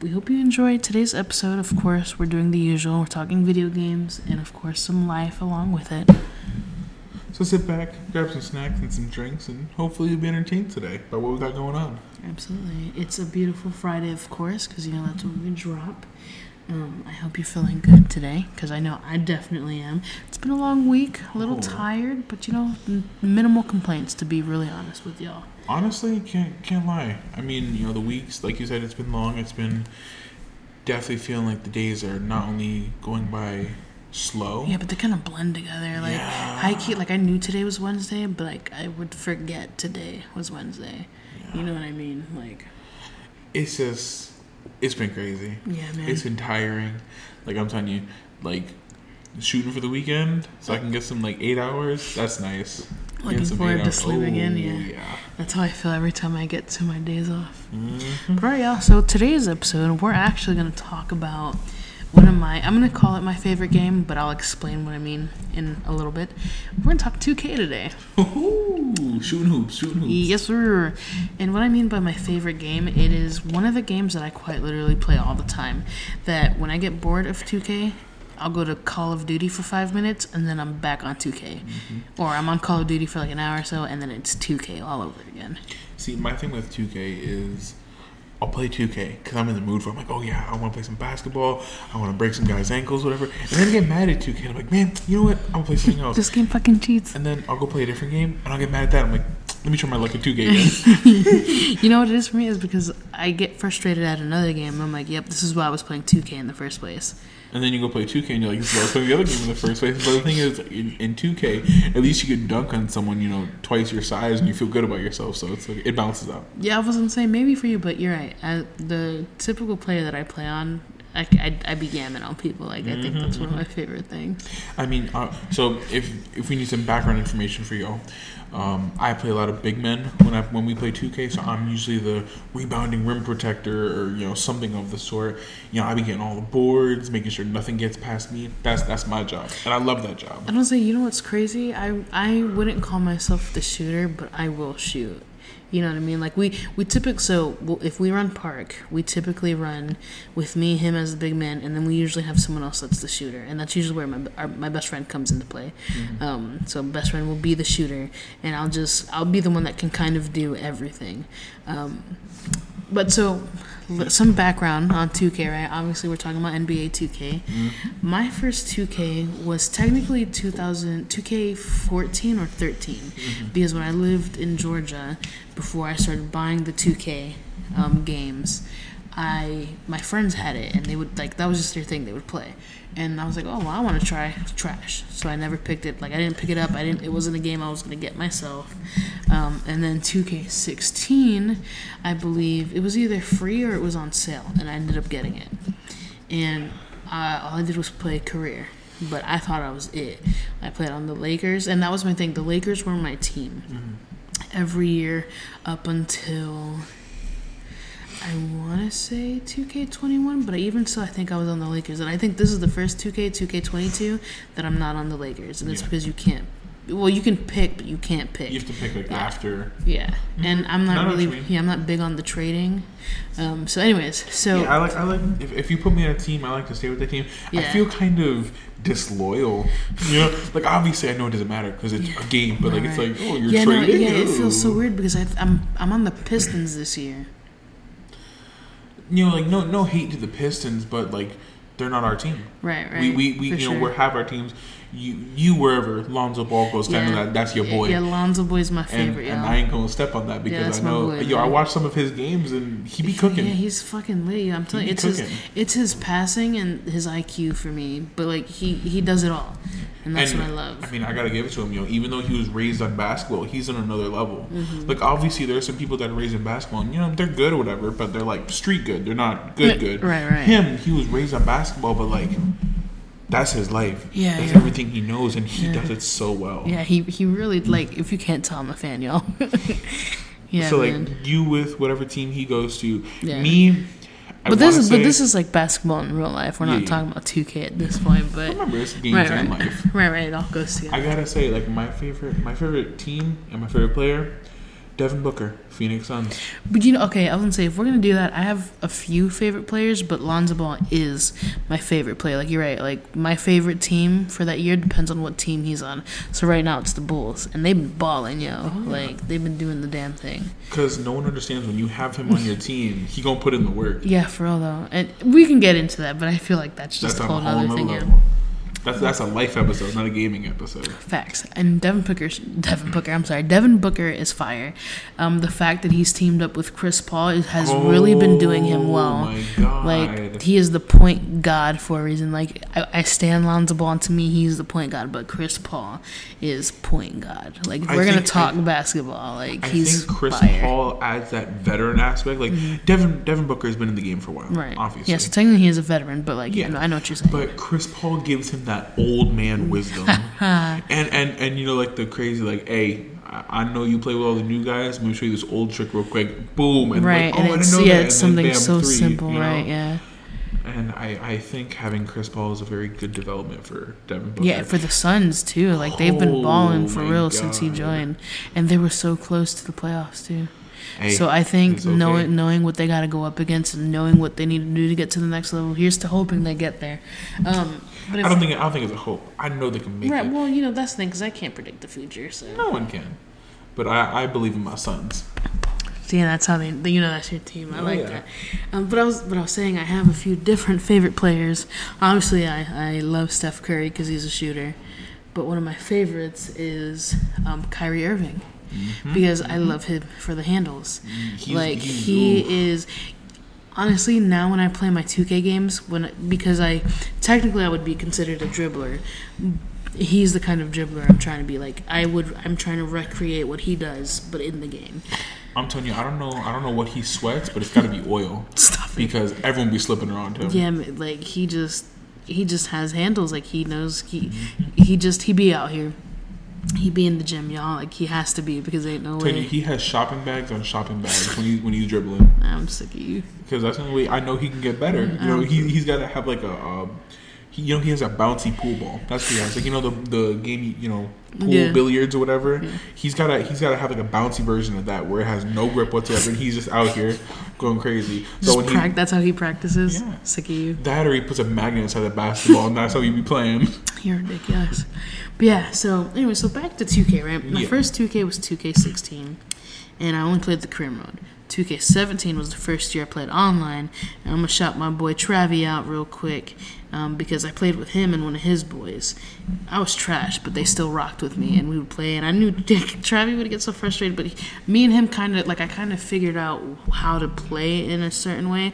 We hope you enjoyed today's episode. Of course, we're doing the usual. We're talking video games and, of course, some life along with it. So sit back, grab some snacks and some drinks, and hopefully you'll be entertained today by what we got going on. Absolutely. It's a beautiful Friday, of course, because, you know, that's when we drop. I hope you're feeling good today, because I know I definitely am. It's been a long week, a little tired, but, you know, minimal complaints, to be really honest with y'all. Honestly, can't lie. I mean, you know, the weeks, like you said, it's been long. It's been definitely feeling like the days are not only going by slow. Yeah, but they kind of blend together. Like, yeah. I knew today was Wednesday, but, like, I would forget today was Wednesday. Yeah. You know what I mean? Like, it's just, it's been crazy. Yeah, man. It's been tiring. Like, I'm telling you, like, shooting for the weekend so I can get some, like, 8 hours. That's nice. Looking forward to sleeping in, yeah. That's how I feel every time I get to my days off. Mm-hmm. But all right, y'all, so today's episode, we're actually going to talk about one of my, I'm going to call it my favorite game, but I'll explain what I mean in a little bit. We're going to talk 2K today. Ooh, shooting hoops. Yes, sir. And what I mean by my favorite game, it is one of the games that I quite literally play all the time, that when I get bored of 2K, I'll go to Call of Duty for 5 minutes, and then I'm back on 2K. Mm-hmm. Or I'm on Call of Duty for like an hour or so, and then it's 2K all over again. See, my thing with 2K is I'll play 2K because I'm in the mood for it. I'm like, oh, yeah, I want to play some basketball. I want to break some guy's ankles, whatever. And then I get mad at 2K, and I'm like, man, you know what? I'll play something else. This game fucking cheats. And then I'll go play a different game, and I'll get mad at that. I'm like, let me try my luck at 2K again. You know what it is for me is because I get frustrated at another game. I'm like, yep, this is why I was playing 2K in the first place. And then you go play 2K and you're like, this is why I was playing the other game in the first place. But the thing is, in 2K, at least you can dunk on someone, you know, twice your size and you feel good about yourself. So it's like, it bounces out. Yeah, I was going to say maybe for you, but you're right. The typical player that I play on, I be yamming on people. Like, I think that's one of my favorite things. I mean, so if we need some background information for y'all, I play a lot of big men when we play 2K, so I'm usually the rebounding rim protector or, you know, something of the sort. You know, I be getting all the boards, making sure nothing gets past me. That's my job, and I love that job. And I'll say, you know what's crazy? I wouldn't call myself the shooter, but I will shoot. You know what I mean? Like, we typically, so if we run park, we typically run with me, him as the big man, and then we usually have someone else that's the shooter. And that's usually where my best friend comes into play. Mm-hmm. So best friend will be the shooter, and I'll be the one that can kind of do everything. But so, some background on 2K, right? Obviously, we're talking about NBA 2K. Mm-hmm. My first 2K was technically 2K14 or 13, mm-hmm. because when I lived in Georgia, before I started buying the 2K games, my friends had it, and they would, like, that was just their thing they would play. And I was like, oh, well, I want to try trash. So I never picked it. Like, I didn't pick it up. It wasn't a game I was going to get myself. And then 2K16, I believe, it was either free or it was on sale. And I ended up getting it. And all I did was play career. But I thought I was it. I played on the Lakers. And that was my thing. The Lakers were my team. Mm-hmm. Every year up until, I want to say 2K21, but even so, I think I was on the Lakers. And I think this is the first 2K22, that I'm not on the Lakers. And it's because you can't. Well, you can pick, but you can't pick. You have to pick, like, after. Yeah. Mm-hmm. And I'm not really, I'm not big on the trading. So anyways, so. Yeah, I like if you put me on a team, I like to stay with the team. Yeah. I feel kind of disloyal. You know, like, obviously I know it doesn't matter because it's a game, but like, it's like, oh, you're trading. No, it feels so weird because I'm on the Pistons this year. You know, like, no hate to the Pistons, but, like, they're not our team. Right. We you know, we have our teams. You wherever Lonzo Ball goes, kind of that's your boy. Yeah, Lonzo Boy's my favorite. And I ain't gonna step on that because I know. Boy, I watch some of his games and he be cooking. Yeah, he's fucking lit. I'm telling you, it's his passing and his IQ for me. But like he does it all, and that's what I love. I mean, I gotta give it to him. You know, even though he was raised on basketball, he's on another level. Mm-hmm. Like obviously, there are some people that are raised in basketball, and you know they're good or whatever, but they're like street good. They're not good. Right. Him, he was raised on basketball, but like. That's his life. Yeah, that's everything he knows, and he does it so well. Yeah, he really, like, if you can't tell, I'm a fan, y'all. Yeah. So like man. You with whatever team he goes to, me. But this is like basketball in real life. We're not talking about 2K at this point, but remember it's games in life. Right. It all goes together. I gotta say, like my favorite team and my favorite player, Devin Booker, Phoenix Suns. But you know, okay, I was gonna say, if we're gonna do that, I have a few favorite players, but Lonzo Ball is my favorite player. Like, you're right. Like, my favorite team for that year depends on what team he's on. So right now it's the Bulls, and they've been balling, yo. Oh, yeah. Like, they've been doing the damn thing. Because no one understands when you have him on your team, he gonna put in the work. Yeah, for real though, and we can get into that, but I feel like that's a whole other thing. Yeah. That's a life episode, not a gaming episode. Facts. And Devin Booker is fire. The fact that he's teamed up with Chris Paul has really been doing him well. My God. Like, he is the point god for a reason. Like, I stand Lonzo Ball, and to me, he's the point god, but Chris Paul is point god. Like, we're going to talk basketball. Like, he's fire. I think Chris Paul adds that veteran aspect. Like, mm-hmm. Devin Booker has been in the game for a while, right? Obviously. Yeah, so technically he is a veteran, but, like, yeah. I know what you're saying. But Chris Paul gives him that old man wisdom, and you know, like the crazy, like, hey, I know you play with all the new guys. Let me show you this old trick real quick. Boom, and right, like, and it's, I didn't know that. It's something then, bam, so three, simple, you know? Right? Yeah. And I think having Chris Paul is a very good development for Devin Booker. Yeah, for the Suns too. Like, they've been balling for real since he joined, and they were so close to the playoffs too. Hey, so I think knowing what they got to go up against and knowing what they need to do to get to the next level, here's to hoping they get there. But I don't think it's a hope. I know they can make it. Right. Well, you know, that's the thing, because I can't predict the future. So no one can. But I believe in my Suns. See, and that's how they. You know, that's your team. I like that. But I was saying, I have a few different favorite players. Obviously, I love Steph Curry because he's a shooter. But one of my favorites is Kyrie Irving. Mm-hmm. Because I love him for the handles. He is... Honestly, now when I play my 2K games, because I would be considered a dribbler. He's the kind of dribbler I'm trying to be. Like, I'm trying to recreate what he does, but in the game. I'm telling you, I don't know what he sweats, but it's got to be oil. Stop. Because everyone be slipping around him. Yeah, like, he just has handles. Like, he knows he be out here. He be in the gym, y'all. Like, he has to be, because there ain't no way. He has shopping bags on shopping bags when he's dribbling. I'm sick of you. Because that's the only way I know he can get better. You know, he's got to have like a, you know, he has a bouncy pool ball. That's what he has. Like, you know, the game, you know, billiards or whatever. Yeah. He's got to have like a bouncy version of that where it has no grip whatsoever, and he's just out here going crazy. So that's how he practices. Yeah. Sick of you. That, or he puts a magnet inside the basketball, and that's how he be playing. You're ridiculous. But yeah, so anyway, so back to 2K, right? My first 2K was 2K16, and I only played the career mode. 2K17 was the first year I played online, and I'm going to shout my boy Travi out real quick, because I played with him and one of his boys. I was trash, but they still rocked with me, and we would play, and I knew Travi would get so frustrated, but me and him kind of figured out how to play in a certain way.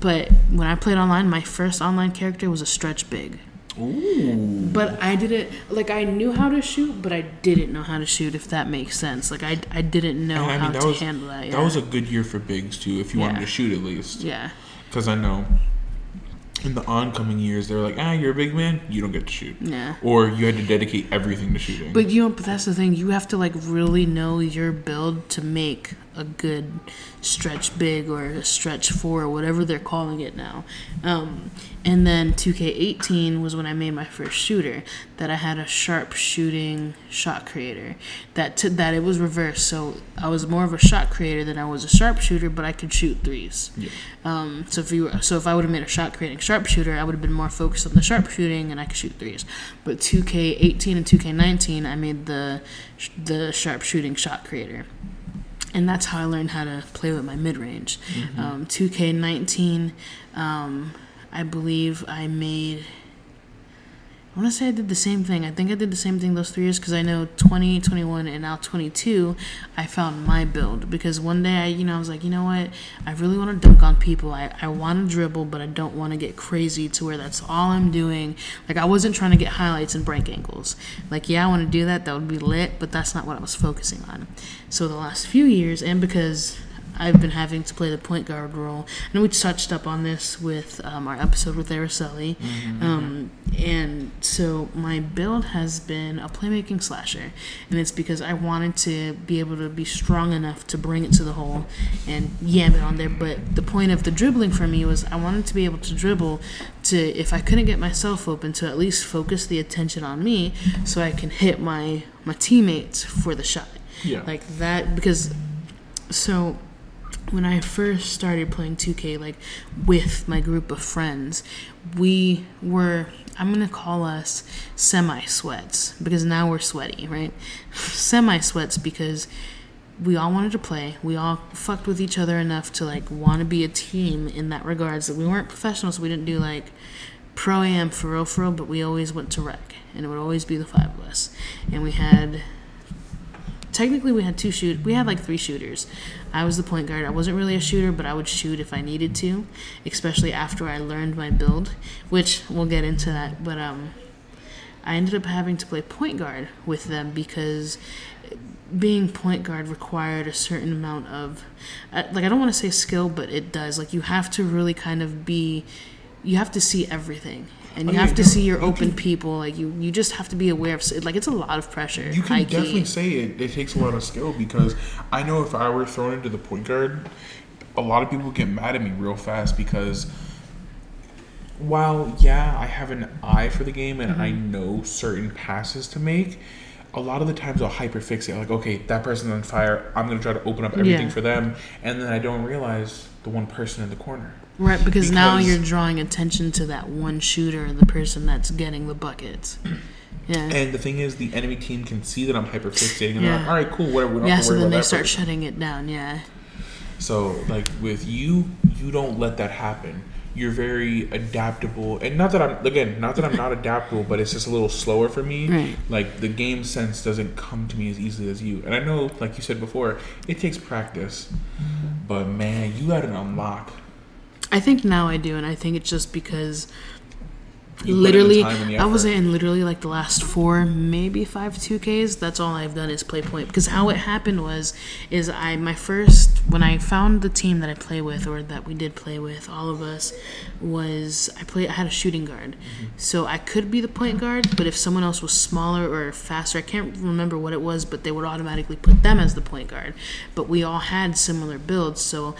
But when I played online, my first online character was a stretch big. Ooh. But I didn't, like, I knew how to shoot, but I didn't know how to shoot, if that makes sense. Like, I didn't know how to handle that. Yeah. That was a good year for bigs, too, if you wanted to shoot at least. Yeah. Because I know in the oncoming years, they were like, you're a big man, you don't get to shoot. Yeah. Or you had to dedicate everything to shooting. But, you know, but that's the thing. You have to, like, really know your build to make a good stretch big or a stretch four or whatever they're calling it now. And then 2K18 was when I made my first shooter, that I had a sharp shooting shot creator. That it was reversed, so I was more of a shot creator than I was a sharpshooter, but I could shoot threes. Yeah. So if I would have made a shot creating sharpshooter, I would have been more focused on the sharpshooting, and I could shoot threes. But 2K18 and 2K19, I made the sharp shooting shot creator. And that's how I learned how to play with my mid-range. Mm-hmm. 2K19, I believe I want to say I did the same thing. I think I did the same thing those 3 years, because I know 20, 21, and now 22, I found my build. Because one day, I was like, you know what? I really want to dunk on people. I want to dribble, but I don't want to get crazy to where that's all I'm doing. Like, I wasn't trying to get highlights and break angles. Like, yeah, I want to do that. That would be lit, but that's not what I was focusing on. So the last few years, and because I've been having to play the point guard role. And we touched up on this with our episode with Araceli. Mm-hmm. And so my build has been a playmaking slasher. And it's because I wanted to be able to be strong enough to bring it to the hole and yam it on there. But the point of the dribbling for me was I wanted to be able to dribble to, if I couldn't get myself open, to at least focus the attention on me so I can hit my teammates for the shot. Yeah. Like that, because So when I first started playing 2K, like, with my group of friends, we were, I'm going to call us semi-sweats, because now we're sweaty, right? Semi-sweats because we all wanted to play. We all fucked with each other enough to, like, want to be a team in that regards. That we weren't professionals, so we didn't do, like, pro-am for real, but we always went to rec, and it would always be the five of us. And we had... Technically, we had three shooters. I was the point guard. I wasn't really a shooter, but I would shoot if I needed to, especially after I learned my build, which we'll get into that. But I ended up having to play point guard with them because being point guard required a certain amount of, I don't want to say skill, but it does. Like, you have to really kind of be, you have to see everything. And you have to see your open people. Like, you just have to be aware of... Like, it's a lot of pressure. You can definitely say it takes a lot of skill because I know if I were thrown into the point guard, a lot of people get mad at me real fast because while, yeah, I have an eye for the game and I know certain passes to make, a lot of the times I'll hyperfix it. Like, okay, that person's on fire. I'm going to try to open up everything for them. And then I don't realize the one person in the corner. Right, because now you're drawing attention to that one shooter and the person that's getting the buckets. Yeah. And the thing is, the enemy team can see that I'm hyperfixating, and they're like, all right, cool, whatever, we don't have to worry about that. Yeah, so then they start shutting it down, So, like, with you don't let that happen. You're very adaptable. And not that I'm not adaptable, but it's just a little slower for me. Right. Like, the game sense doesn't come to me as easily as you. And I know, like you said before, it takes practice. But, man, you got to unlock. I think now I do, and I think it's just because I was in like the last 4, maybe 5 2Ks, that's all I've done is play point. Because how it happened when I found the team that I play with, or that we did play with, all of us, was I had a shooting guard. So I could be the point guard, but if someone else was smaller or faster, I can't remember what it was, but they would automatically put them as the point guard. But we all had similar builds, so...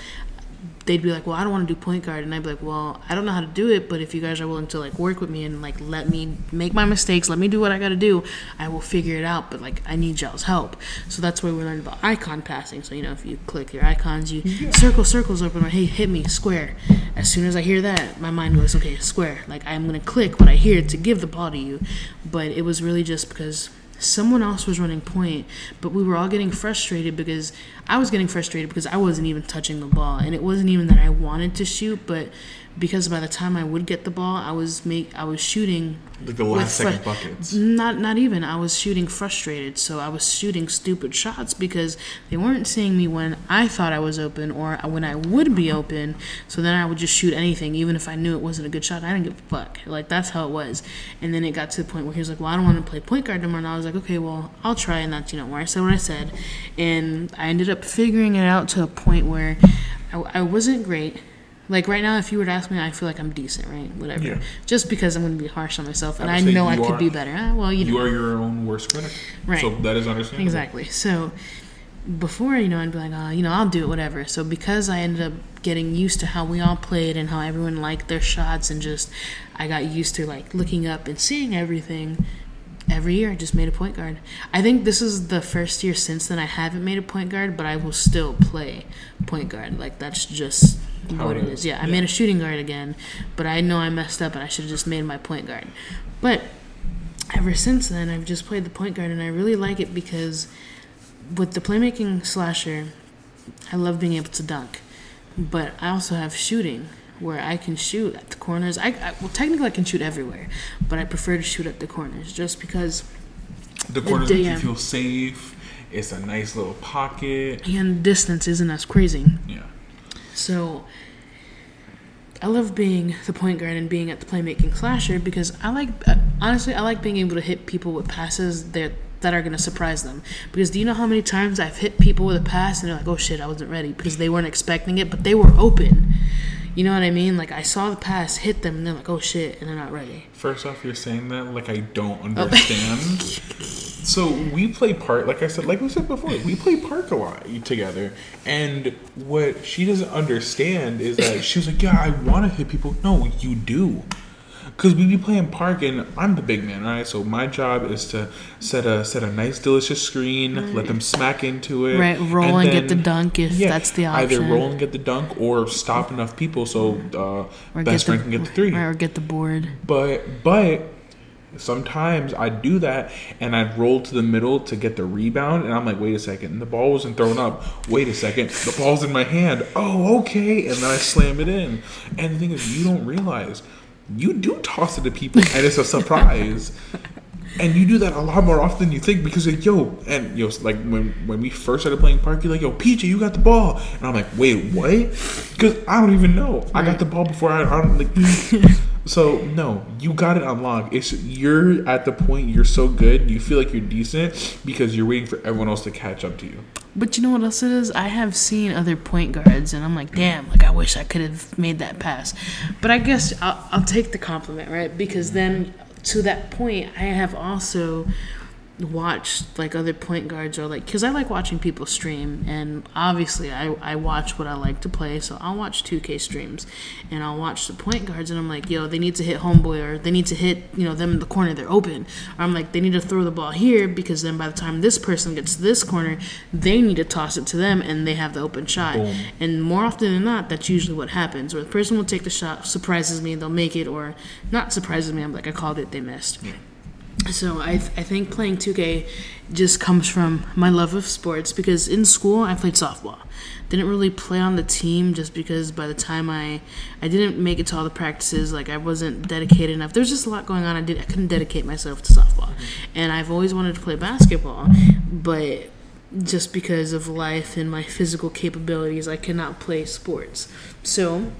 They'd be like, well, I don't want to do point guard. And I'd be like, well, I don't know how to do it, but if you guys are willing to, like, work with me and, like, let me make my mistakes, let me do what I got to do, I will figure it out, but, like, I need y'all's help. So that's where we learned about icon passing. So, you know, if you click your icons, you circle, circles open, or, hey, hit me, square. As soon as I hear that, my mind goes, okay, square. Like, I'm going to click what I hear to give the ball to you. But it was really just because... Someone else was running point, but we were all getting frustrated because I was getting frustrated because I wasn't even touching the ball. And it wasn't even that I wanted to shoot, but because by the time I would get the ball, I was shooting like the last second buckets. Not even. I was shooting frustrated. So I was shooting stupid shots because they weren't seeing me when I thought I was open or when I would be open. So then I would just shoot anything, even if I knew it wasn't a good shot. I didn't give a fuck. Like, that's how it was. And then it got to the point where he was like, "Well, I don't want to play point guard anymore." And I was like, "Okay, well, I'll try." And that's where I said what I said, and I ended up figuring it out to a point where I wasn't great. Like, right now, if you were to ask me, I feel like I'm decent, right? Whatever. Yeah. Just because I'm going to be harsh on myself, and I know I could be better. Well, you are your own worst critic. Right. So that is understandable. Exactly. So before, I'd be like, I'll do it, whatever. So because I ended up getting used to how we all played and how everyone liked their shots, and just I got used to, like, looking up and seeing everything. Every year, I just made a point guard. I think this is the first year since then I haven't made a point guard, but I will still play point guard. Like, that's just what it is. Yeah, I made a shooting guard again, but I know I messed up and I should have just made my point guard. But ever since then, I've just played the point guard, and I really like it because with the playmaking slasher, I love being able to dunk, but I also have shooting. Where I can shoot at the corners. Technically, I can shoot everywhere, but I prefer to shoot at the corners just because the corners make you feel safe. It's a nice little pocket, and distance isn't as crazy. Yeah. So I love being the point guard and being at the playmaking slasher because I like being able to hit people with passes that are going to surprise them. Because do you know how many times I've hit people with a pass and they're like, "Oh shit, I wasn't ready," because they weren't expecting it, but they were open. You know what I mean? Like, I saw the pass, hit them, and they're like, "Oh, shit," and they're not ready. First off, you're saying that like I don't understand. So we play park, like we said before, we play park a lot together. And what she doesn't understand is that she was like, "Yeah, I want to hit people." No, you do. Because we be playing park, and I'm the big man, right? So my job is to set a nice, delicious screen, let them smack into it. Right, roll and then, get the dunk if that's the option. Either roll and get the dunk or stop enough people so best friend can get the three. Right, or get the board. But sometimes I do that, and I'd roll to the middle to get the rebound, and I'm like, wait a second. And the ball wasn't thrown up. Wait a second. The ball's in my hand. Oh, okay. And then I slam it in. And the thing is, you don't realize – you do toss it to people, and it's a surprise. And you do that a lot more often than you think because, like, like when we first started playing park, you're like, yo, PJ, you got the ball. And I'm like, wait, what? Because I don't even know. Right. I got the ball before I don't, like. So, no, you got it on lock. You're at the point you're so good, you feel like you're decent because you're waiting for everyone else to catch up to you. But you know what else it is? I have seen other point guards, and I'm like, damn, like I wish I could have made that pass. But I guess I'll take the compliment, right? Because then to that point, I have also watched like other point guards or like, because I like watching people stream, and obviously I watch what I like to play, so I'll watch 2K streams and I'll watch the point guards, and I'm like, yo, they need to hit homeboy, or they need to hit, you know, them in the corner, they're open, or I'm like, they need to throw the ball here because then by the time this person gets to this corner, they need to toss it to them and they have the open shot. Boom. And more often than not, that's usually what happens, where the person will take the shot, surprises me, they'll make it, or not surprises me, I'm like, I called it, they missed. Yeah. So I think playing 2K just comes from my love of sports, because in school I played softball. Didn't really play on the team just because by the time I didn't make it to all the practices, like I wasn't dedicated enough. There's just a lot going on. I couldn't dedicate myself to softball. And I've always wanted to play basketball, but just because of life and my physical capabilities, I cannot play sports. So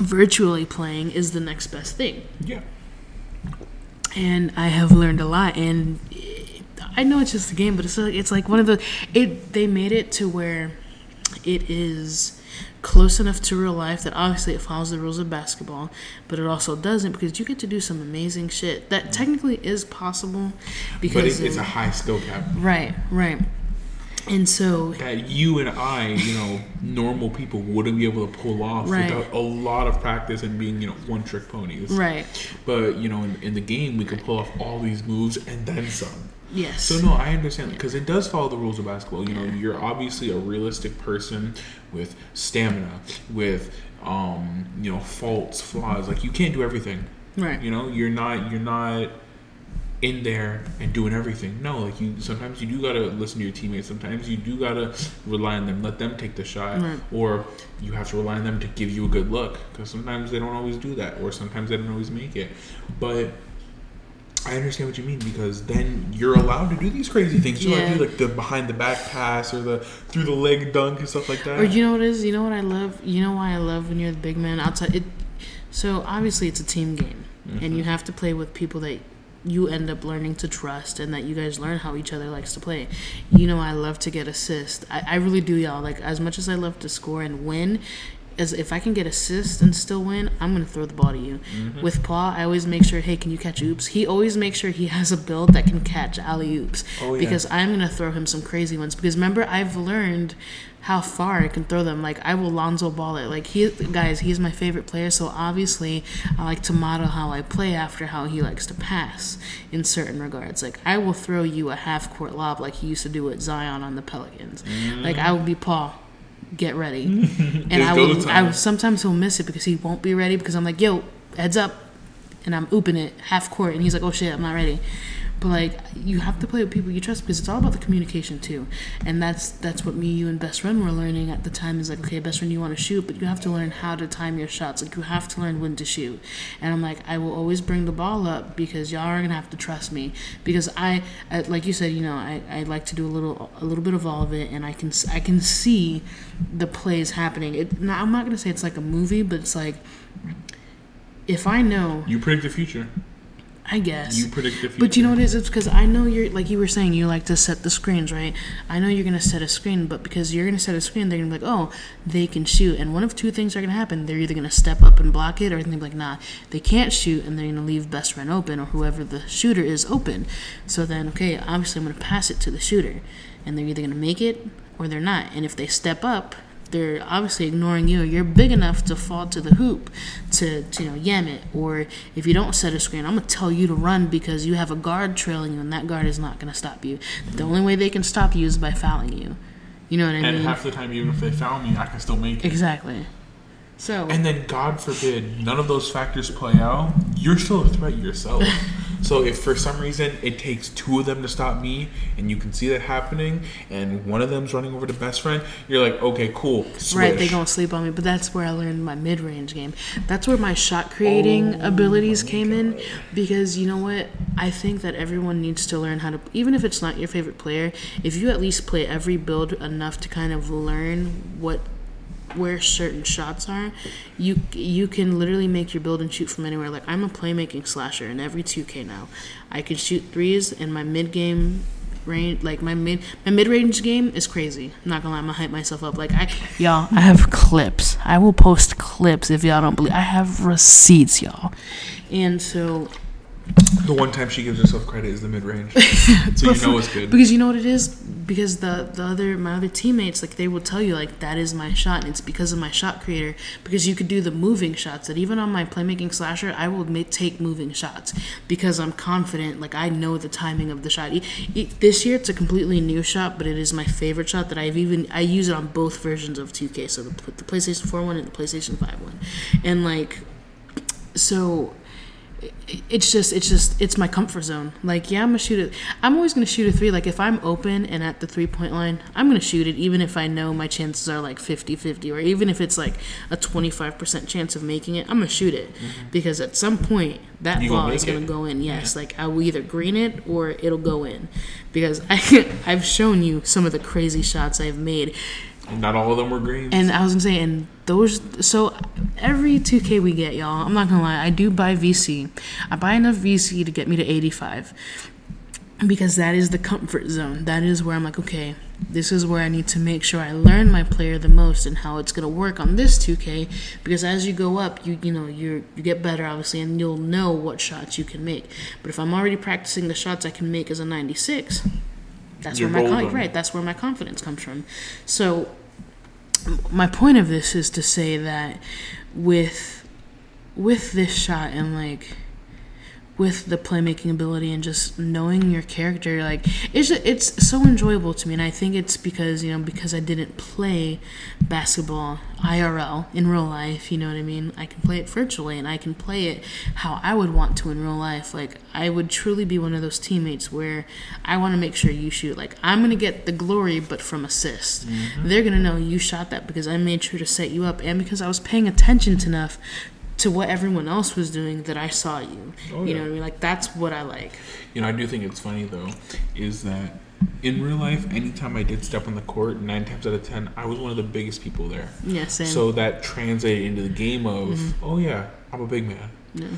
virtually playing is the next best thing. Yeah. And I have learned a lot, and I know it's just a game, but it's like one of the they made it to where it is close enough to real life that obviously it follows the rules of basketball, but it also doesn't, because you get to do some amazing shit that technically is possible because it's a high skill cap. Right. And so that you and I, you know, normal people wouldn't be able to pull off without a lot of practice and being, you know, one trick ponies. Right. But, you know, in the game, we can pull off all these moves and then some. Yes. So, no, I understand, because it does follow the rules of basketball. You know, you're obviously a realistic person with stamina, with, you know, faults, flaws. Like, you can't do everything. Right. You know, you're not in there and doing everything. No, like you sometimes you do gotta listen to your teammates, sometimes you do gotta rely on them, let them take the shot, right. Or you have to rely on them to give you a good look, because sometimes they don't always do that, or sometimes they don't always make it. But I understand what you mean, because then you're allowed to do these crazy things. You're allowed to do like the behind the back pass or the through the leg dunk and stuff like that. Or you know what it is? You know what I love? You know why I love when you're the big man outside it? So obviously it's a team game, and you have to play with people that you end up learning to trust, and that you guys learn how each other likes to play. You know, I love to get assists. I really do, y'all. Like, as much as I love to score and win, as if I can get assists and still win, I'm going to throw the ball to you. Mm-hmm. With Paul, I always make sure, hey, can you catch oops? He always makes sure he has a build that can catch alley-oops. Oh, yeah. Because I'm going to throw him some crazy ones. Because remember, I've learned how far I can throw them. Like, I will Lonzo Ball it. Like, he's my favorite player, so obviously I like to model how I play after how he likes to pass in certain regards. Like, I will throw you a half-court lob like he used to do with Zion on the Pelicans. Mm. Like, I will be Paul. Get ready. And I will sometimes he'll miss it because he won't be ready, because I'm like, yo, heads up. And I'm ooping it half-court, and he's like, oh, shit, I'm not ready. But, like, you have to play with people you trust, because it's all about the communication, too. And that's what me, you, and best friend were learning at the time, is like, okay, best friend, you want to shoot, but you have to learn how to time your shots. Like, you have to learn when to shoot. And I'm like, I will always bring the ball up, because y'all are going to have to trust me. Because I like you said, you know, I like to do a little bit of all of it, and I can see the plays happening. I'm not going to say it's like a movie, but it's like, if I know... You predict the future. I guess. You predict the future. But you know what it is? It's because I know you're, like you were saying, you like to set the screens, right? I know you're going to set a screen, but because you're going to set a screen, they're going to be like, oh, they can shoot. And one of two things are going to happen. They're either going to step up and block it, or they're going to be like, nah, they can't shoot, and they're going to leave best friend open, or whoever the shooter is open. So then, okay, obviously I'm going to pass it to the shooter, and they're either going to make it or they're not. And if they step up, they're obviously ignoring you. You're big enough to fall to the hoop to yam it. Or if you don't set a screen, I'm going to tell you to run because you have a guard trailing you, and that guard is not going to stop you. The only way they can stop you is by fouling you. You know what I mean? And half the time, even if they foul me, I can still make it. Exactly. So. And then, God forbid, none of those factors play out. You're still a threat yourself. So if for some reason it takes two of them to stop me, and you can see that happening, and one of them's running over to best friend, you're like, okay, cool. Swish. Right, they gonna sleep on me. But that's where I learned my mid-range game. That's where my shot-creating abilities came in. Because you know what? I think that everyone needs to learn how to, even if it's not your favorite player, if you at least play every build enough to kind of learn where certain shots are, you can literally make your build and shoot from anywhere. Like, I'm a playmaking slasher in every 2K now. I can shoot threes, and my mid-game range, like my mid-range game is crazy. I'm not gonna lie, I'm gonna hype myself up. Like, I have clips. I will post clips if y'all don't believe. I have receipts, y'all. And so. The one time she gives herself credit is the mid-range. So you know it's good. Because you know what it is? Because my other teammates, like, they will tell you, like, that is my shot. And it's because of my shot creator. Because you could do the moving shots. That even on my playmaking slasher, I will take moving shots. Because I'm confident. Like, I know the timing of the shot. This year, it's a completely new shot. But it is my favorite shot that I use it on both versions of 2K. So the PlayStation 4 one and the PlayStation 5 one. And, like, so... It's my comfort zone. Like, yeah, I'm always going to shoot a three. Like, if I'm open and at the three-point line, I'm going to shoot it, even if I know my chances are, like, 50-50. Or even if it's, like, a 25% chance of making it, I'm going to shoot it. Mm-hmm. Because at some point, that ball is going to go in. Yes, yeah. Like, I will either green it or it'll go in. Because I've shown you some of the crazy shots I've made. And not all of them were greens. And I was going to say, and those... So, every 2K we get, y'all, I'm not going to lie, I do buy VC. I buy enough VC to get me to 85. Because that is the comfort zone. That is where I'm like, okay, this is where I need to make sure I learn my player the most and how it's going to work on this 2K. Because as you go up, you get better, obviously, and you'll know what shots you can make. But if I'm already practicing the shots I can make as a 96... That's where my confidence comes from. So my point of this is to say that with this shot and, like, with the playmaking ability and just knowing your character, like, it's so enjoyable to me. And I think it's because, because I didn't play basketball IRL in real life, you know what I mean? I can play it virtually, and I can play it how I would want to in real life. Like, I would truly be one of those teammates where I want to make sure you shoot. Like, I'm going to get the glory, but from assist. Mm-hmm. They're going to know you shot that because I made sure to set you up, and because I was paying attention enough to what everyone else was doing that I saw you. Oh, you know what I mean? Like, that's what I like. I do think it's funny, though, is that in real life, anytime I did step on the court, 9 times out of 10, I was one of the biggest people there. Yeah, same. So that translated into the game of, mm-hmm. Oh, yeah, I'm a big man. Yeah.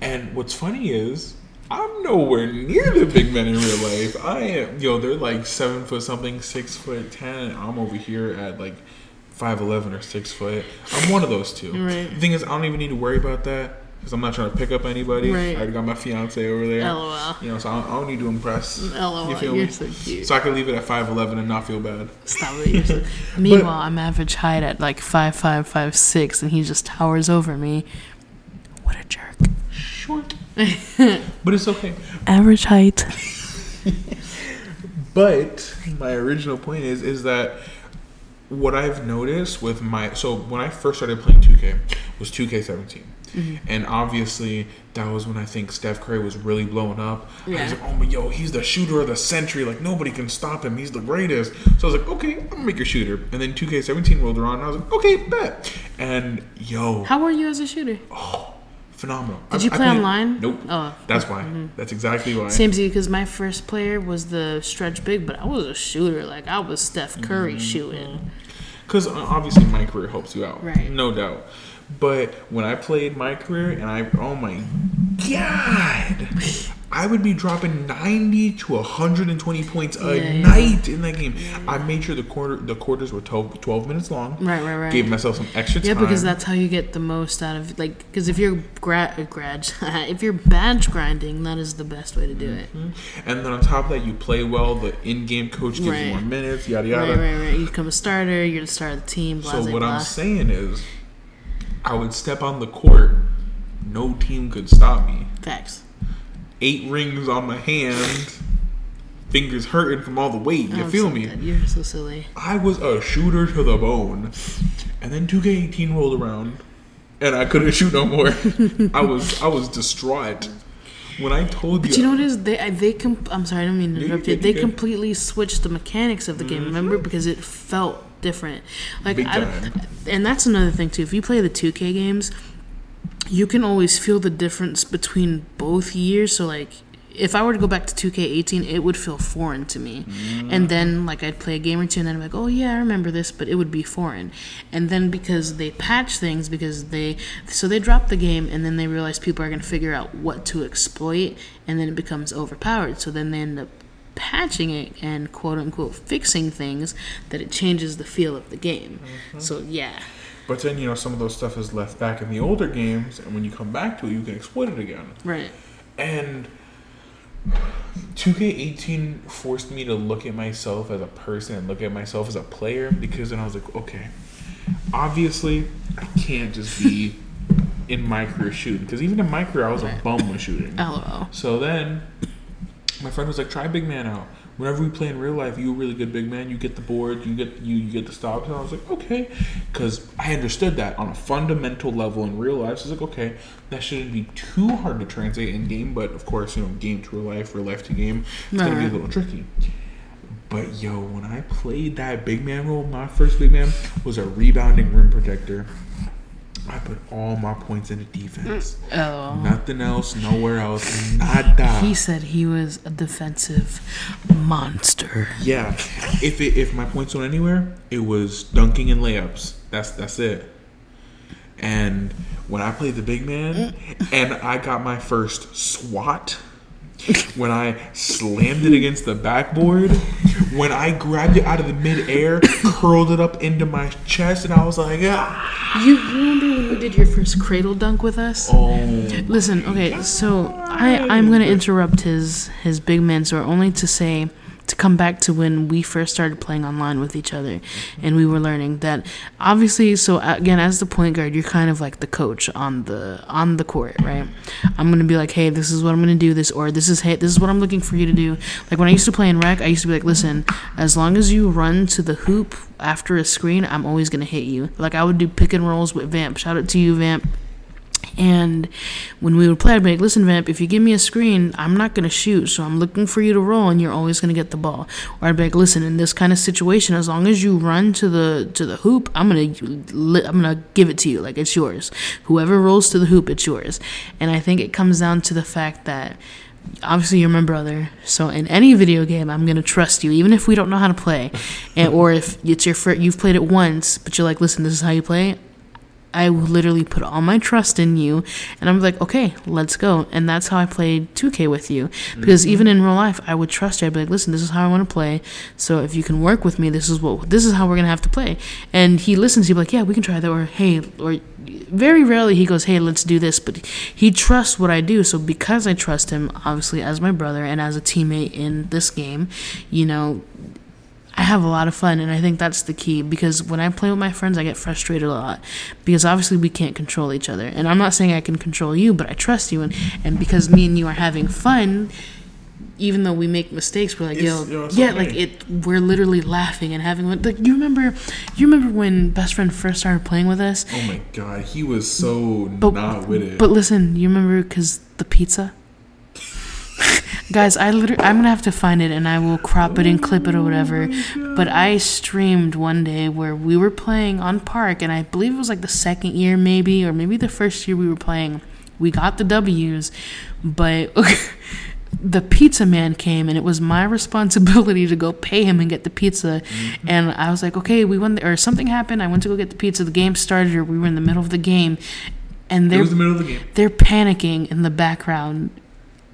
And what's funny is, I'm nowhere near the big men in real life. I am, they're like 7 foot something, 6 foot 10. I'm over here at, like, 5'11" or 6 foot. I'm one of those two. Right. The thing is, I don't even need to worry about that because I'm not trying to pick up anybody. Right. I already got my fiance over there. LOL. So I don't need to impress. LOL. You feel me? You're so cute. So I can leave it at 5'11" and not feel bad. Stop it. You're so... Meanwhile, I'm average height at like 5'5", 5'6", and he just towers over me. What a jerk. Short. But it's okay. Average height. But my original point is that. What I've noticed with so when I first started playing 2K was 2K17. Mm-hmm. And obviously that was when I think Steph Curry was really blowing up. Yeah. I was like, oh, but yo, he's the shooter of the century. Like, nobody can stop him. He's the greatest. So I was like, okay, I'm going to make a shooter. And then 2K17 rolled around, and I was like, okay, bet. And yo. How were you as a shooter? Oh, phenomenal. Did you play online? Nope. Oh. That's why. Mm-hmm. That's exactly why. Same to you, because my first player was the stretch big, but I was a shooter. Like, I was Steph Curry mm-hmm. shooting. Because obviously my career helps you out. Right. No doubt. But when I played my career, and oh my God. I would be dropping 90 to 120 points a night in that game. Yeah. I made sure the quarters were 12 minutes long. Right. Gave myself some extra time. Yeah, because that's how you get the most out of, like, because if you're badge grinding, that is the best way to do it. And then on top of that, you play well. The in-game coach gives you more minutes, yada, yada. Right. You become a starter. You're the star of the team, blah, blah, blah. So what I'm saying is I would step on the court. No team could stop me. Facts. 8 rings on my hand, fingers hurting from all the weight. You feel me? Dead. You're so silly. I was a shooter to the bone, and then 2K18 rolled around, and I couldn't shoot no more. I was distraught when I told you. But you know what it is? I'm sorry, I don't mean to interrupt you. They completely switched the mechanics of the game. Remember, because it felt different. Like, and that's another thing too. If you play the 2K games, you can always feel the difference between both years. So, like, if I were to go back to 2K18, it would feel foreign to me. And then, like, I'd play a game or two, and then I'm like, oh, yeah, I remember this, but it would be foreign. And then because they patch things, so they dropped the game, and then they realize people are going to figure out what to exploit, and then it becomes overpowered. So then they end up patching it and, quote-unquote, fixing things that it changes the feel of the game. So, yeah. But then, you know, some of those stuff is left back in the older games, and when you come back to it, you can exploit it again. Right. And 2K18 forced me to look at myself as a person and look at myself as a player, because then I was like, okay, obviously, I can't just be in my career shooting. Because even in my career, I was a bum with shooting. LOL. So then my friend was like, try big man out. Whenever we play in real life, you're a really good big man. You get the board, you get the stops. And I was like, okay. Because I understood that on a fundamental level in real life. So I was like, okay, that shouldn't be too hard to translate in game. But, of course, you know, game to real life to game, it's going to be a little tricky. But, yo, when I played that big man role, my first big man was a rebounding rim protector. I put all my points into defense. Oh. Nothing else, nowhere else. Nada. He said he was a defensive monster. Yeah. If my points went anywhere, it was dunking and layups. That's it. And when I played the big man and I got my first swat, when I slammed it against the backboard, when I grabbed it out of the midair, curled it up into my chest, and I was like, ah. You remember when you did your first cradle dunk with us? Oh. Listen, okay, so I'm going to interrupt his big man story only to say, to come back to when we first started playing online with each other, and we were learning that obviously. So again, as the point guard, you're kind of like the coach on the court, right? I'm gonna be like, hey, this is what I'm gonna do. This is what I'm looking for you to do. Like when I used to play in rec, I used to be like, listen, as long as you run to the hoop after a screen, I'm always gonna hit you. Like I would do pick and rolls with Vamp. Shout out to you, Vamp. And when we would play, I'd be like, listen, Vamp, if you give me a screen, I'm not going to shoot, so I'm looking for you to roll, and you're always going to get the ball. Or I'd be like, listen, in this kind of situation, as long as you run to the hoop, I'm gonna give it to you. Like, it's yours. Whoever rolls to the hoop, it's yours. And I think it comes down to the fact that, obviously, you're my brother, so in any video game, I'm going to trust you, even if we don't know how to play. Or if it's your first, you've played it once, but you're like, listen, this is how you play, I literally put all my trust in you, and I'm like, okay, let's go. And that's how I played 2K with you, because even in real life, I would trust you. I'd be like, listen, this is how I want to play, so if you can work with me, this is how we're going to have to play. And he listens, he'd be like, yeah, we can try that, or hey, or very rarely he goes, hey, let's do this, but he trusts what I do. So because I trust him, obviously, as my brother and as a teammate in this game, you know, I have a lot of fun, and I think that's the key, because when I play with my friends, I get frustrated a lot, because obviously we can't control each other. And I'm not saying I can control you, but I trust you, and because me and you are having fun, even though we make mistakes, we're like, we're literally laughing and having fun. Like, you remember when Best Friend first started playing with us? Oh my God, he was so not with it. But listen, you remember because the pizza? Guys, I'm going to have to find it, and I will crop it and clip it or whatever. But I streamed one day where we were playing on Park, and I believe it was like the second year maybe, or maybe the first year we were playing. We got the W's, but the pizza man came, and it was my responsibility to go pay him and get the pizza. And I was like, okay, we won, or something happened. I went to go get the pizza. The game started, or we were in the middle of the game. And they're panicking in the background.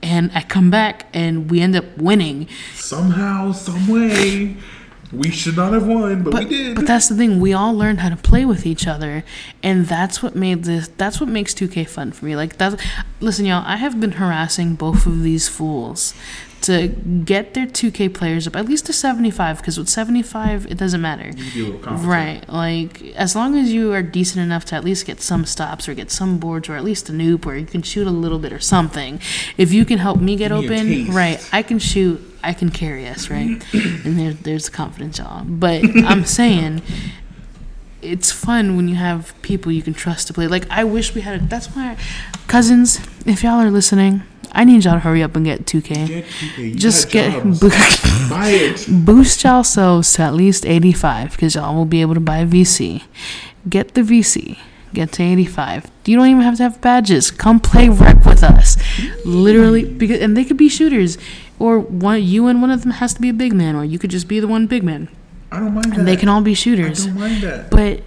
and I come back and we end up winning. Somehow, some way. We should not have won, but we did. But that's the thing. We all learned how to play with each other, and that's what made this. That's what makes 2K fun for me. Like that. Listen, y'all. I have been harassing both of these fools to get their 2K players up at least to 75. Because with 75, it doesn't matter. You do a little conference, right? Like as long as you are decent enough to at least get some stops or get some boards or at least a noob or you can shoot a little bit or something. If you can help me get open, right? I can shoot. I can carry us, right? And there's confidence, y'all. But I'm saying it's fun when you have people you can trust to play. Like, I wish we had... That's why... Cousins, if y'all are listening, I need y'all to hurry up and get 2K. Get 2K. Just get... Buy it. Boost y'all selves to at least 85 because y'all will be able to buy a VC. Get the VC. Get to 85. You don't even have to have badges. Come play rec with us. Literally. Because, and they could be shooters. Or one, you and one of them has to be a big man, or you could just be the one big man. I don't mind that. And they can all be shooters. I don't mind that. But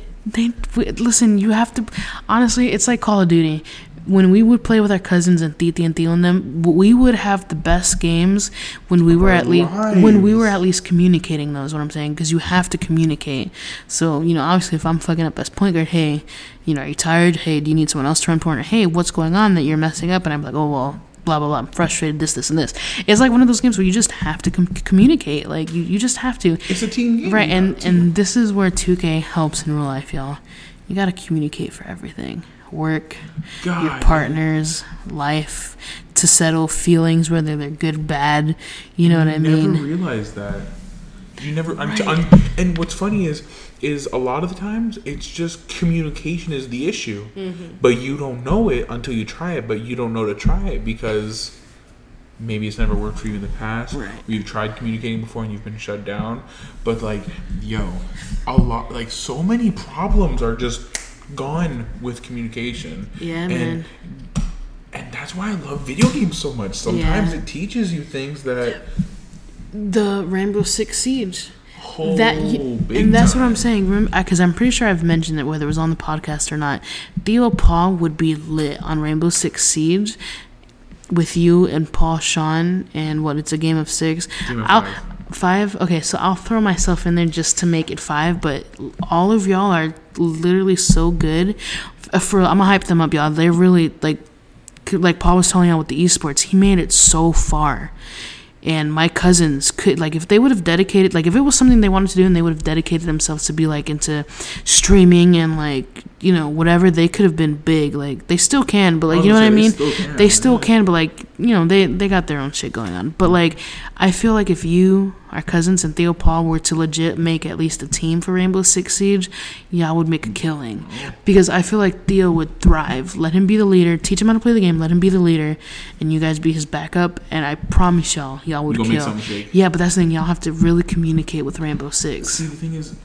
listen, you have to, honestly, it's like Call of Duty. When we would play with our cousins and Titi and Theo and them, we would have the best games when we were at least communicating those, what I'm saying, because you have to communicate. So, you know, obviously if I'm fucking up as point guard, hey, you know, are you tired? Hey, do you need someone else to run point? Or hey, what's going on that you're messing up? And I'm like, oh, well, blah, blah, blah, I'm frustrated, this, and this. It's like one of those games where you just have to communicate. Like, you just have to. It's a team game. Right, and this is where 2K helps in real life, y'all. You got to communicate for everything. Work, your partners, life, to settle feelings, whether they're good, bad, you know what I mean? You never realize that. You never... and what's funny is a lot of the times it's just communication is the issue. Mm-hmm. But you don't know it until you try it, but you don't know to try it because maybe it's never worked for you in the past. Right. You've tried communicating before and you've been shut down. But like, a lot, like so many problems are just gone with communication. Yeah, man. And that's why I love video games so much. Sometimes it teaches you things that... The Rainbow Six Siege. That's what I'm saying. Remember, because I'm pretty sure I've mentioned it, whether it was on the podcast or not. Theo Paul would be lit on Rainbow Six Siege with you and Paul, Sean, and what? It's a game of six. Game of five. Okay, so I'll throw myself in there just to make it five. But all of y'all are literally so good. I'm gonna hype them up, y'all. They're really like Paul was telling y'all with the esports. He made it so far. And my cousins could, like, if they would have dedicated, like, if it was something they wanted to do and they would have dedicated themselves to be, like, into streaming and, like, you know, whatever, they could have been big. Like, they still can, but, like, you know what I mean? They still can, but, like, you know, they got their own shit going on. But, like, I feel like if you, our cousins, and Theo Paul were to legit make at least a team for Rainbow Six Siege, y'all would make a killing. Because I feel like Theo would thrive. Let him be the leader. Teach him how to play the game. Let him be the leader. And you guys be his backup. And I promise y'all would kill. Yeah, but that's the thing. Y'all have to really communicate with Rainbow Six. See, the thing is,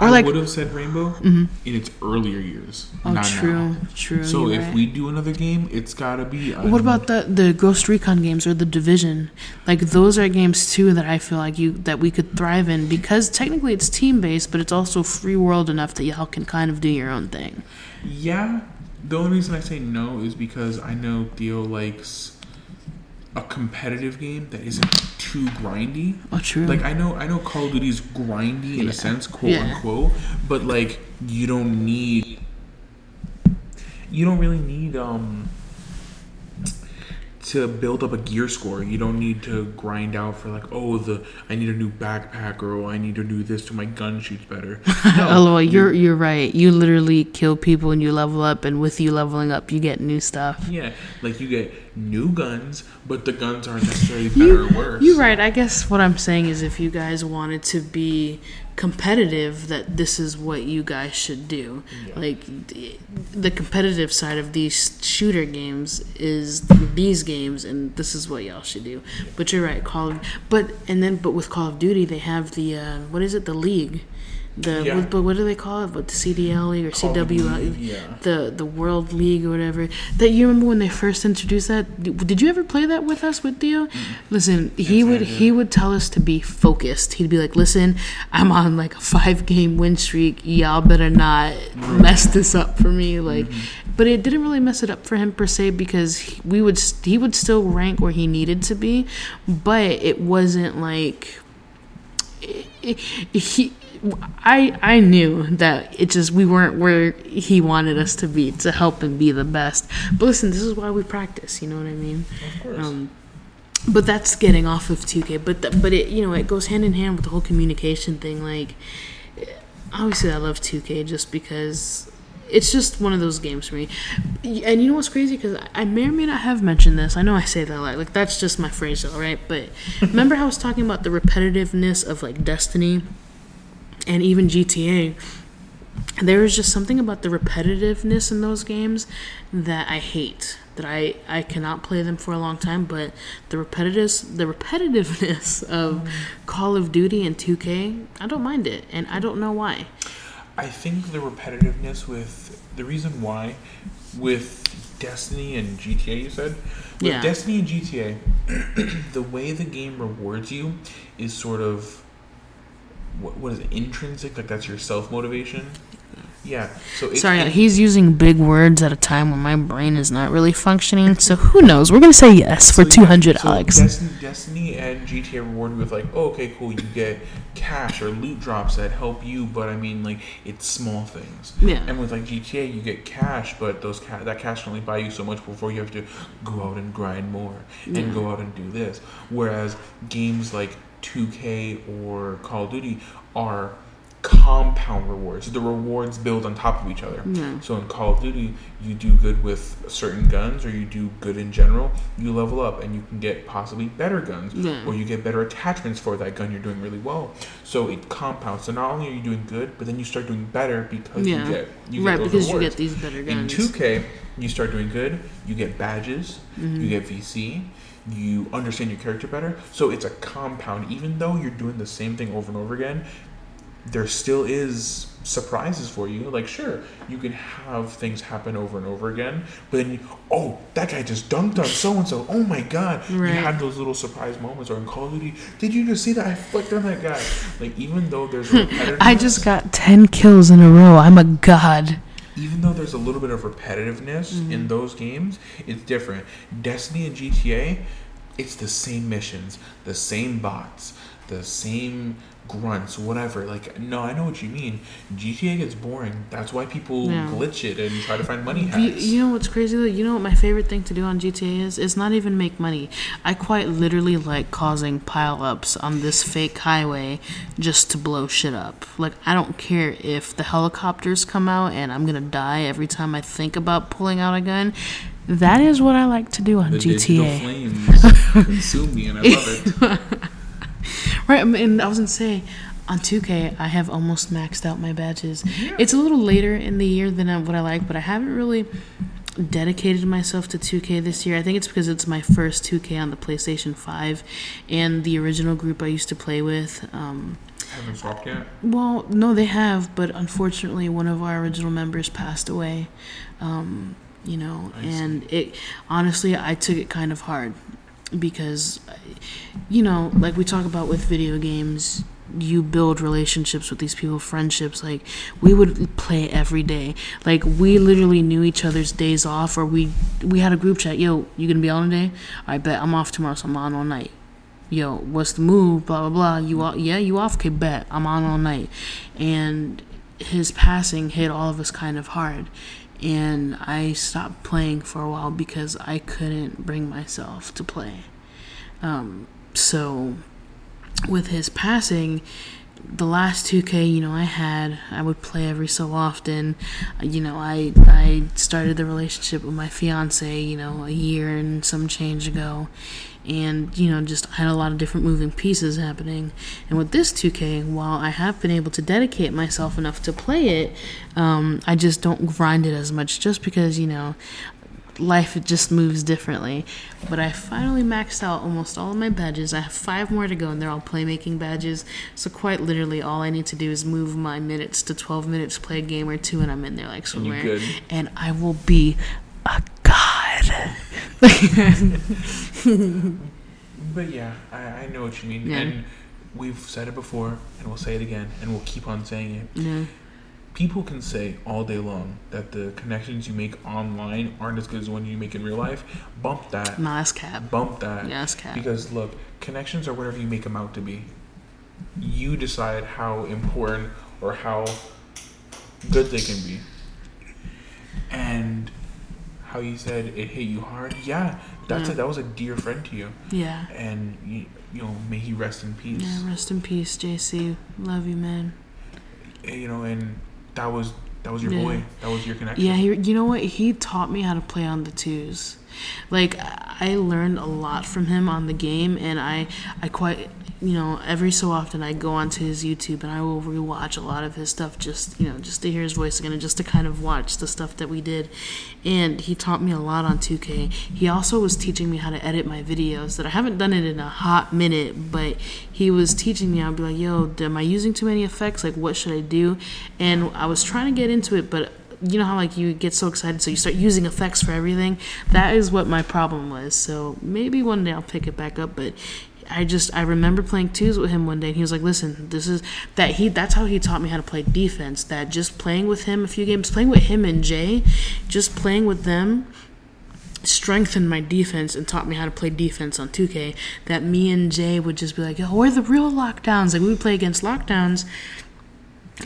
I would have said Rainbow in its earlier years. Oh, not true, now. True. So if we do another game, it's gotta be. What about the Ghost Recon games or the Division? Like those are games too that I feel like we could thrive in because technically it's team based, but it's also free world enough that y'all can kind of do your own thing. Yeah, the only reason I say no is because I know Theo likes a competitive game that isn't too grindy. Oh, true. Like, I know Call of Duty's grindy in a sense, quote-unquote, but, like, you don't really need to build up a gear score. You don't need to grind out for, like, I need a new backpack, or I need to do this so my gun shoots better. No, LOL, you're right. You literally kill people and you level up, and with you leveling up, you get new stuff. Yeah, like, you get new guns, but the guns aren't necessarily better or worse. You're right. I guess what I'm saying is if you guys wanted to be competitive, that this is what you guys should do. Yeah. Like the competitive side of these shooter games is these games, and this is what y'all should do. Yeah. But you're right, but with Call of Duty they have the what is it? The league. But what do they call it? But the CDL League or CWL, the World League or whatever. That you remember when they first introduced that? Did you ever play that with us with Theo? Mm-hmm. Listen, he would tell us to be focused. He'd be like, "Listen, I'm on like a 5-game win streak. Y'all better not mess this up for me." Like, But it didn't really mess it up for him per se, because he would still rank where he needed to be, but it wasn't like I knew that it just we weren't where he wanted us to be to help him be the best. But listen, this is why we practice. You know what I mean? Of course. But that's getting off of 2K. But it, you know, it goes hand in hand with the whole communication thing. Like, obviously I love 2K just because it's just one of those games for me. And you know what's crazy? Because I may or may not have mentioned this. I know I say that a lot. Like, that's just my phrase, though, right? But remember how I was talking about the repetitiveness of, like, Destiny and even GTA? There is just something about the repetitiveness in those games that I hate. That I cannot play them for a long time, but the repetitiveness of Call of Duty and 2K, I don't mind it, and I don't know why. I think the repetitiveness with the reason why with Destiny and GTA, you said? With Destiny and GTA, the way the game rewards you is sort of what is it, intrinsic? Like, that's your self-motivation? Yeah. So he's using big words at a time when my brain is not really functioning. So who knows? We're gonna say yes for 200, Alex. Destiny and GTA reward you with, like, oh, okay, cool. You get cash or loot drops that help you, but I mean, like, it's small things. Yeah. And with, like, GTA, you get cash, but those that cash can only buy you so much before you have to go out and grind more and go out and do this. Whereas games like 2K or Call of Duty are compound rewards. The rewards build on top of each other. Yeah. So in Call of Duty, you do good with certain guns, or you do good in general, you level up and you can get possibly better guns, or you get better attachments for that gun you're doing really well. So it compounds. So not only are you doing good, but then you start doing better because you get those rewards. You get these better guns. In 2K, you start doing good, you get badges, you get VC, you understand your character better. So it's a compound. Even though you're doing the same thing over and over again, there still is surprises for you. Like, sure, you can have things happen over and over again, but then that guy just dunked on so-and-so. Oh, my God. Right. You had those little surprise moments. Or in Call of Duty, did you just see that? I flicked on that guy. Like, even though there's repetitiveness. I just got 10 kills in a row. I'm a god. Even though there's a little bit of repetitiveness in those games, it's different. Destiny and GTA, it's the same missions, the same bots, the same grunts, whatever. Like, no, I know what you mean. GTA gets boring. That's why people glitch it and try to find money hacks. You know what's crazy, though? You know what my favorite thing to do on GTA is? It's not even make money. I quite literally like causing pile-ups on this fake highway just to blow shit up. Like, I don't care if the helicopters come out and I'm gonna die every time I think about pulling out a gun. That is what I like to do on GTA. Digital flames consume me, and I love it. Right, and I was going to say, on 2K, I have almost maxed out my badges. Yeah. It's a little later in the year than what I like, but I haven't really dedicated myself to 2K this year. I think it's because it's my first 2K on the PlayStation 5, and the original group I used to play with. Haven't stopped yet? Well, no, they have, but unfortunately, one of our original members passed away, It honestly, I took it kind of hard. Because, you know, like we talk about with video games, you build relationships with these people, friendships. Like, we would play every day. Like, we literally knew each other's days off, or we had a group chat. Yo, you gonna be on today? I bet I'm off tomorrow, so I'm on all night. Yo, what's the move? Blah, blah, blah. You off? Yeah, you off? Okay, bet. I'm on all night. And his passing hit all of us kind of hard. And I stopped playing for a while because I couldn't bring myself to play. So with his passing, the last 2K, you know, I would play every so often. You know, I started the relationship with my fiance, you know, a year and some change ago. And, you know, just had a lot of different moving pieces happening. And with this 2K, while I have been able to dedicate myself enough to play it, I just don't grind it as much just because, you know, life just moves differently. But I finally maxed out almost all of my badges. I have 5 more to go, and they're all playmaking badges. So quite literally, all I need to do is move my minutes to 12 minutes, play a game or two, and I'm in there like somewhere. And I will be a god. But yeah, I know what you mean. Yeah. And we've said it before, and we'll say it again, and we'll keep on saying it. Yeah. people can say all day long that the connections you make online aren't as good as the one you make in real life. Bump that. Nah, that's cap. Bump that. Yeah, that's cap. Because, look, connections are whatever you make them out to be. You decide how important or how good they can be. And how you said it hit you hard. Yeah, that's it. That was a dear friend to you. Yeah. And, you know, may he rest in peace. Yeah, rest in peace, JC. Love you, man. You know, and... That was your boy. That was your connection. Yeah, you know what? He taught me how to play on the twos. Like, I learned a lot from him on the game, and I quite, you know, every so often I go onto his YouTube and I will rewatch a lot of his stuff just to hear his voice again and just to kind of watch the stuff that we did. And he taught me a lot on 2K. He also was teaching me how to edit my videos that I haven't done it in a hot minute, but he was teaching me. I'd be like, yo, am I using too many effects? Like, what should I do? And I was trying to get into it, but you know how, like, you get so excited, so you start using effects for everything? That is what my problem was. So maybe one day I'll pick it back up, but I remember playing twos with him one day, and he was like, listen, that's how he taught me how to play defense, that just playing with him a few games, playing with him and Jay, just playing with them strengthened my defense and taught me how to play defense on 2K, that me and Jay would just be like, yo, we're the real lockdowns. Like, we would play against lockdowns,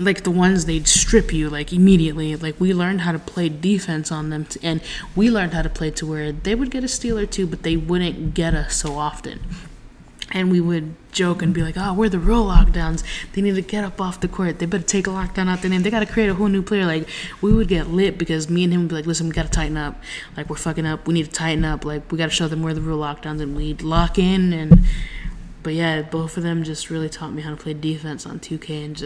like the ones they'd strip you, like, immediately. Like, we learned how to play defense on them, and we learned how to play to where they would get a steal or two, but they wouldn't get us so often. And we would joke and be like, oh, we're the real lockdowns. They need to get up off the court. They better take a lockdown out their name. They got to create a whole new player. Like, we would get lit because me and him would be like, listen, we got to tighten up. Like, we're fucking up. We need to tighten up. Like, we got to show them we're the real lockdowns, and we'd lock in. But yeah, both of them just really taught me how to play defense on 2K, and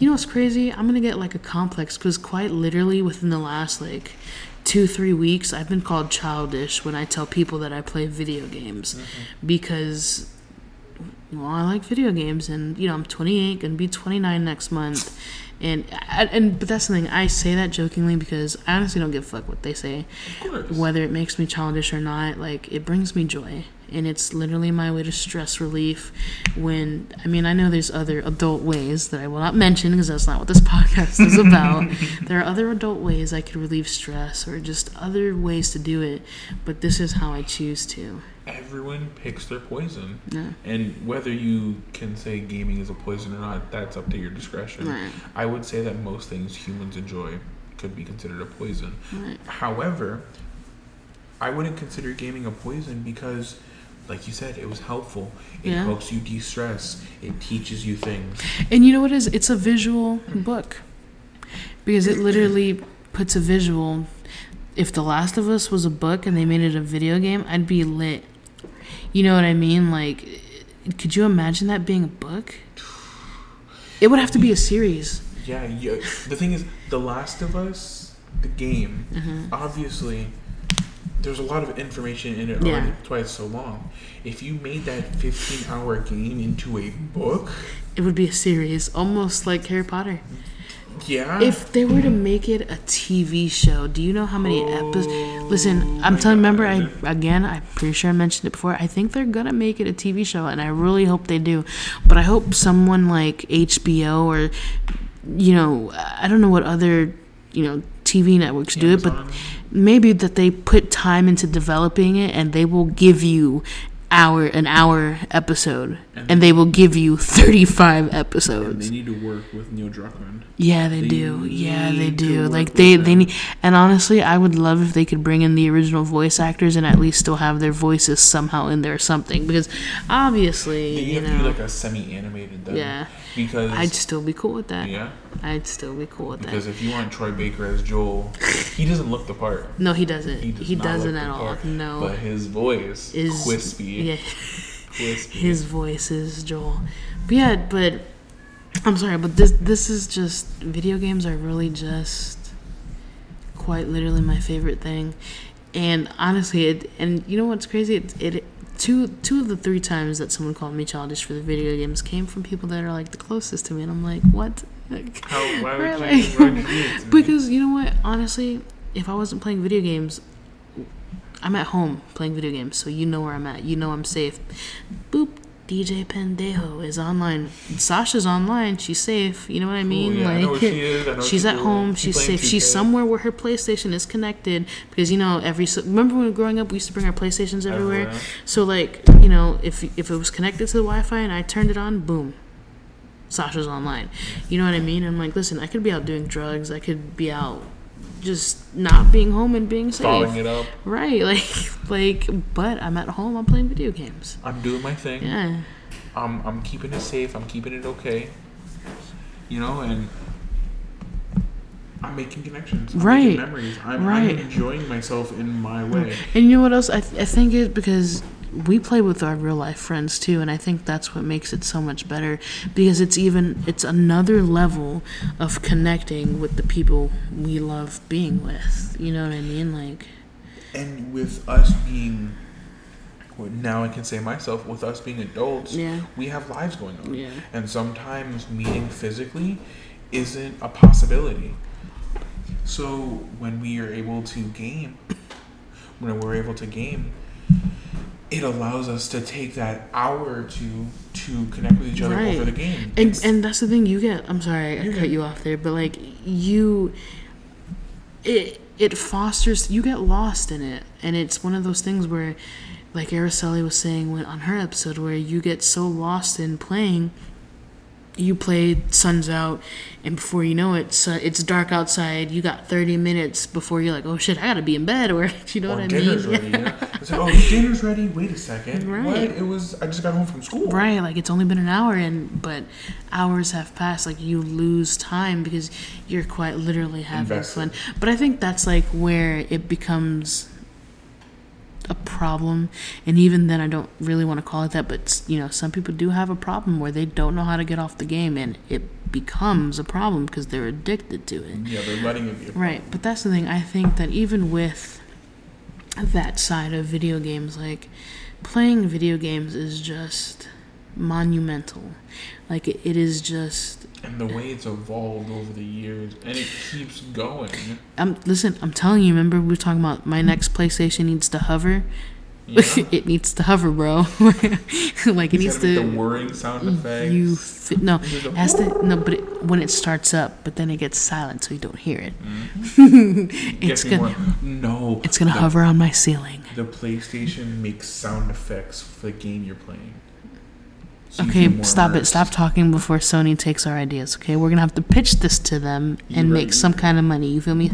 you know what's crazy? I'm going to get, like, a complex, because quite literally within the last, like, 2-3 weeks, I've been called childish when I tell people that I play video games, because, well, I like video games, and, you know, I'm 28, going to be 29 next month. But that's the thing, I say that jokingly because I honestly don't give a fuck what they say, whether it makes me childish or not. Like, it brings me joy, and it's literally my way to stress relief. When, I mean, I know there's other adult ways that I will not mention because that's not what this podcast is about. There are other adult ways I could relieve stress, or just other ways to do it, but this is how I choose to. Everyone picks their poison. Yeah. And whether you can say gaming is a poison or not, that's up to your discretion. Right. I would say that most things humans enjoy could be considered a poison. Right. However, I wouldn't consider gaming a poison because, like you said, it was helpful. It helps you de-stress. It teaches you things. And you know what it is? It's a visual book, because it literally puts a visual. If The Last of Us was a book and they made it a video game, I'd be lit. You know what I mean? Like, could you imagine that being a book? It would have to be a series. Yeah. The thing is, The Last of Us, the game, obviously, there's a lot of information in it already. That's why it's so long. If you made that 15-hour game into a book, it would be a series, almost like Harry Potter. Yeah. If they were to make it a TV show, do you know how many episodes? Listen, I'm telling. Remember, I'm pretty sure I mentioned it before. I think they're gonna make it a TV show, and I really hope they do. But I hope someone like HBO, or, you know, I don't know what other, you know, TV networks do it, but maybe that they put time into developing it, and they will give you an hour episode, and they will give you 35 episodes. And they need to work with Neil Druckmann. Yeah, they do. Like, they need. And honestly, I would love if they could bring in the original voice actors and at least still have their voices somehow in there or something, because obviously you have to do like a semi-animated thing. Yeah. Because I'd still be cool with that. Yeah. Because if you want Troy Baker as Joel, he doesn't look the part. No, he doesn't. He doesn't look the part at all. No. But his voice is wispy. Yeah. Wispy. His voice is Joel. But yeah, I'm sorry, but this is just, video games are really just quite literally my favorite thing. And honestly, and you know what's crazy? Two of the three times that someone called me childish for the video games came from people that are, like, the closest to me, and I'm like, what? Like, why would you do it to me? Because, you know what? Honestly, if I wasn't playing video games, I'm at home playing video games, so you know where I'm at. You know I'm safe. Boop. DJ Pendejo is online. Sasha's online. She's safe. You know what I mean? Ooh, yeah, like, I know where she is. I know she's at home. She's safe. 2K. She's somewhere where her PlayStation is connected. Because, you know, remember when we were growing up, we used to bring our PlayStations everywhere? So, like, you know, if it was connected to the Wi-Fi and I turned it on, boom. Sasha's online. You know what I mean? I'm like, listen, I could be out doing drugs. I could be out just not being home and being safe. Following it up. Right. Like, but I'm at home. I'm playing video games. I'm doing my thing. Yeah. I'm keeping it safe. I'm keeping it okay. You know, and I'm making connections. I'm making memories. I'm enjoying myself in my way. And you know what else? I think is because we play with our real life friends too, and I think that's what makes it so much better, because it's another level of connecting with the people we love being with. You know what I mean? Like, and with us being, now I can say myself, with us being adults, we have lives going on, and sometimes meeting physically isn't a possibility. So when we are able to game, it allows us to take that hour to connect with each other over the game. And that's the thing you get. I'm sorry, I cut you off there, but like it fosters, you get lost in it. And it's one of those things where, like Araceli was saying on her episode, where you get so lost in playing. You played, sun's out, and before you know it, it's dark outside. You got 30 minutes before you're like, oh shit, I gotta be in bed, or you know what I mean? Dinner's ready. It's like, oh, dinner's ready. Wait a second. Right. What? I just got home from school. Right. Like, it's only been an hour, but hours have passed. Like, you lose time because you're quite literally having fun. But I think that's like where it becomes a problem, and even then I don't really want to call it that, but you know, some people do have a problem where they don't know how to get off the game, and it becomes a problem because they're addicted to it. Yeah, they're letting it be a problem. Right, but that's the thing. I think that even with that side of video games, like, playing video games is just monumental. Like, it is just... And the way it's evolved over the years, and it keeps going. I'm telling you, remember we were talking about my next PlayStation needs to hover? Yeah. It needs to hover, bro. Like, it needs to... Make the whirring sound effects. When it starts up, but then it gets silent so you don't hear it. Mm-hmm. It's going to hover on my ceiling. The PlayStation makes sound effects for the game you're playing. So okay, stop it. Stop talking before Sony takes our ideas, okay? We're going to have to pitch this to them and make some kind of money. You feel me?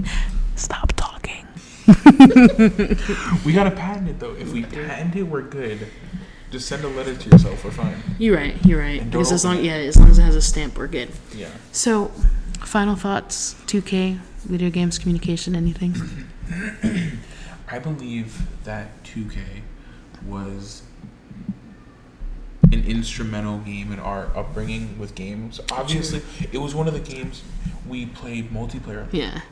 Stop talking. We got to patent it, though. If we patent it, we're good. Just send a letter to yourself. We're fine. You're right. Because as long as it has a stamp, we're good. Yeah. So, final thoughts, 2K, video games, communication, anything? I believe that 2K was... an instrumental game in our upbringing with games. Obviously, it was one of the games we played multiplayer. Yeah.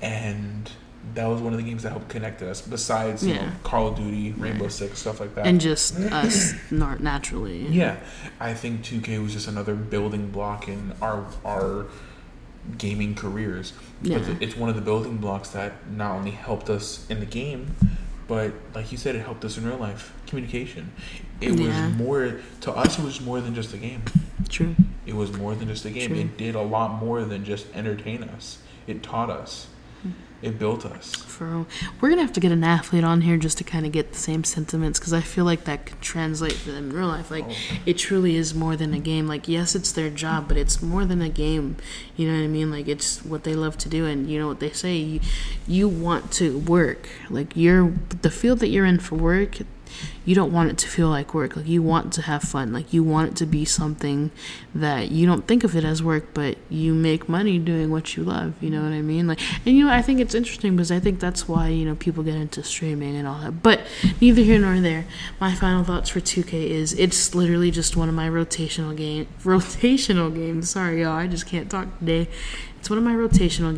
And that was one of the games that helped connect us, besides you know, Call of Duty, Rainbow Six, stuff like that. And just us naturally. Yeah. I think 2K was just another building block in our gaming careers. Yeah. It's one of the building blocks that not only helped us in the game, but like you said, it helped us in real life. Communication. It was more to us. It was more than just a game. True. It was more than just a game. True. It did a lot more than just entertain us. It taught us. It built us. We're gonna have to get an athlete on here just to kind of get the same sentiments, because I feel like that could translate to them in real life. Like, it truly is more than a game. Like, yes, it's their job, but it's more than a game. You know what I mean? Like, it's what they love to do, and you know what they say. You want to work. Like, the field that you're in for work. You don't want it to feel like work. Like, you want to have fun. Like, you want it to be something that you don't think of it as work, but you make money doing what you love. You know what I mean? Like, and you know, I think it's interesting because I think that's why, you know, people get into streaming and all that. But neither here nor there. My final thoughts for 2K is it's literally just one of my rotational games. Sorry, y'all. I just can't talk today. It's one of my rotational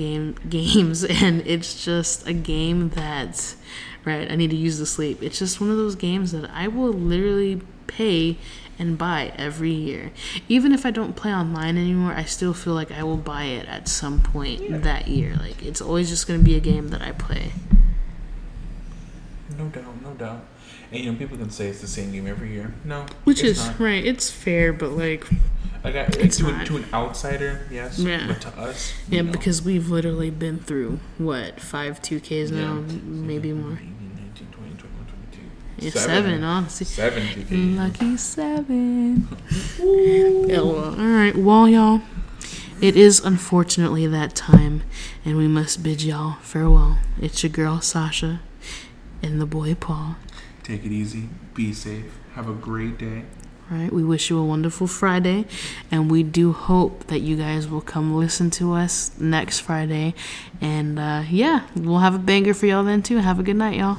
games, and it's just a game that's... Right, I need to use the sleep. It's just one of those games that I will literally pay and buy every year. Even if I don't play online anymore, I still feel like I will buy it at some point that year. Like, it's always just going to be a game that I play. No doubt, no doubt. And, you know, people can say it's the same game every year. No. Which is not. Right. It's fair, but like it's not. To an outsider, yes. Yeah. But to us, yeah, know. Because we've literally been through what 5 2Ks now, maybe more. 19, 20, 21, 22. Yeah, seven, honestly. 7 2Ks. Lucky 7. Yeah, well, all right, well, y'all. It is unfortunately that time, and we must bid y'all farewell. It's your girl, Sasha, and the boy, Paul. Take it easy. Be safe. Have a great day. All right. We wish you a wonderful Friday, and we do hope that you guys will come listen to us next Friday. And, yeah, we'll have a banger for y'all then, too. Have a good night, y'all.